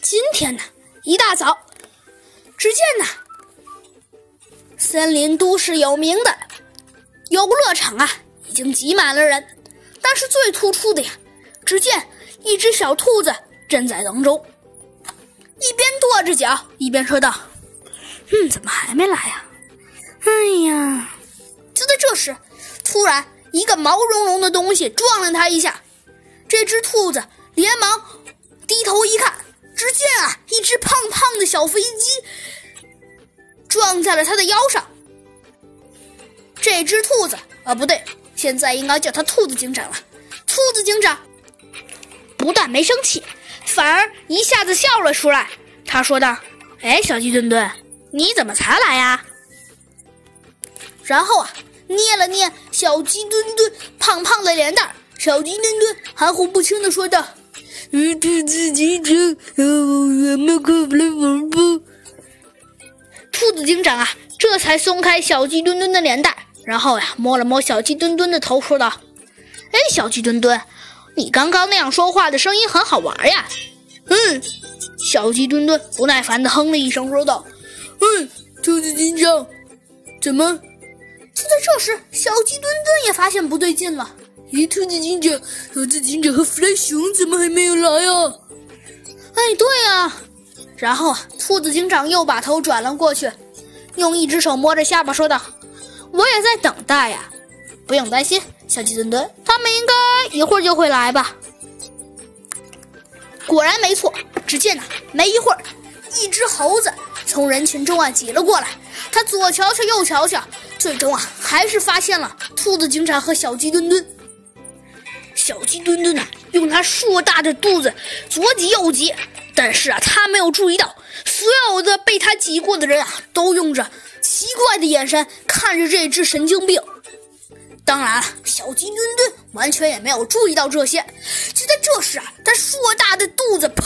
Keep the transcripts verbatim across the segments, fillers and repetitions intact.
今天呢，一大早，只见呢，森林都市有名的游乐场啊，已经挤满了人。但是最突出的呀，只见一只小兔子站在当中，一边跺着脚，一边说道：“嗯，怎么还没来呀？哎呀！”就在这时，突然一个毛茸茸的东西撞了它一下，这只兔子连忙低头一看，只见啊，一只胖胖的小飞机撞在了它的腰上。这只兔子啊，不对，现在应该叫它兔子警长了。兔子警长不但没生气，反而一下子笑了出来。他说道：“哎，小鸡墩墩，你怎么才来呀？”然后啊，捏了捏小鸡墩墩胖胖的脸蛋，小鸡墩墩含糊不清地说道：“嗯，兔子警长，我们快来玩吧。”兔子警长啊，这才松开小鸡墩墩的脸蛋，然后呀、啊，摸了摸小鸡墩墩的头，说道：“哎，小鸡墩墩，你刚刚那样说话的声音很好玩呀。”嗯，小鸡墩墩不耐烦地哼了一声，说道：“嗯，兔子警长，怎么？”就在这时，小鸡墩墩也发现不对劲了。咦，兔子警长、小鸡警长和弗莱熊怎么还没有来呀、啊？哎，对呀、啊。然后啊，兔子警长又把头转了过去，用一只手摸着下巴说道：“我也在等待呀。”不用担心，小鸡墩墩，他们应该一会儿就会来吧。果然没错，只见呢，没一会儿，一只猴子从人群中啊挤了过来，他左瞧瞧右瞧瞧，最终啊还是发现了兔子警长和小鸡墩墩。小鸡墩墩啊用他硕大的肚子左挤右挤，但是啊他没有注意到，所有的被他挤过的人啊都用着奇怪的眼神看着这只神经病。当然了，小鸡墩墩完全也没有注意到这些。就在这时啊，他硕大的肚子砰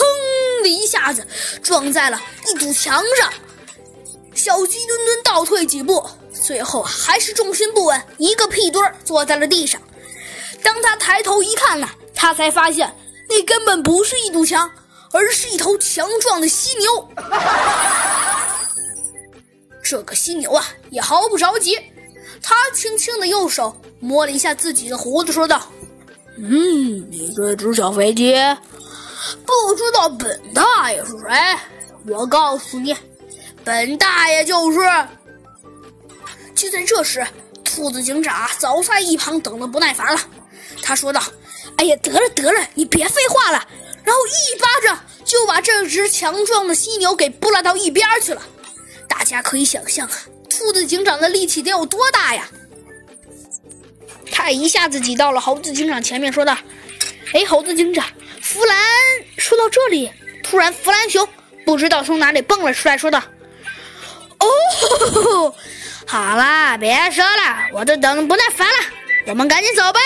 的一下子撞在了一堵墙上，小鸡墩墩倒退几步，最后还是重心不稳，一个屁墩儿坐在了地上。当他抬头一看呢，他才发现那根本不是一堵墙，而是一头强壮的犀牛。这个犀牛啊也毫不着急，他轻轻的右手摸了一下自己的胡子，说道：“嗯，你这只小飞机，不知道本大爷是谁？我告诉你，本大爷就是……”就在这时，兔子警长早在一旁等得不耐烦了，他说道：“哎呀，得了得了，你别废话了！”然后一巴掌就把这只强壮的犀牛给拨拉到一边去了。大家可以想象啊，兔子警长的力气得有多大呀！他一下子挤到了猴子警长前面，说道：“哎，猴子警长，弗兰……”说到这里，突然弗兰熊不知道从哪里蹦了出来，说道：“哦，呵呵好啦，别说了，我都等不耐烦了，我们赶紧走呗。”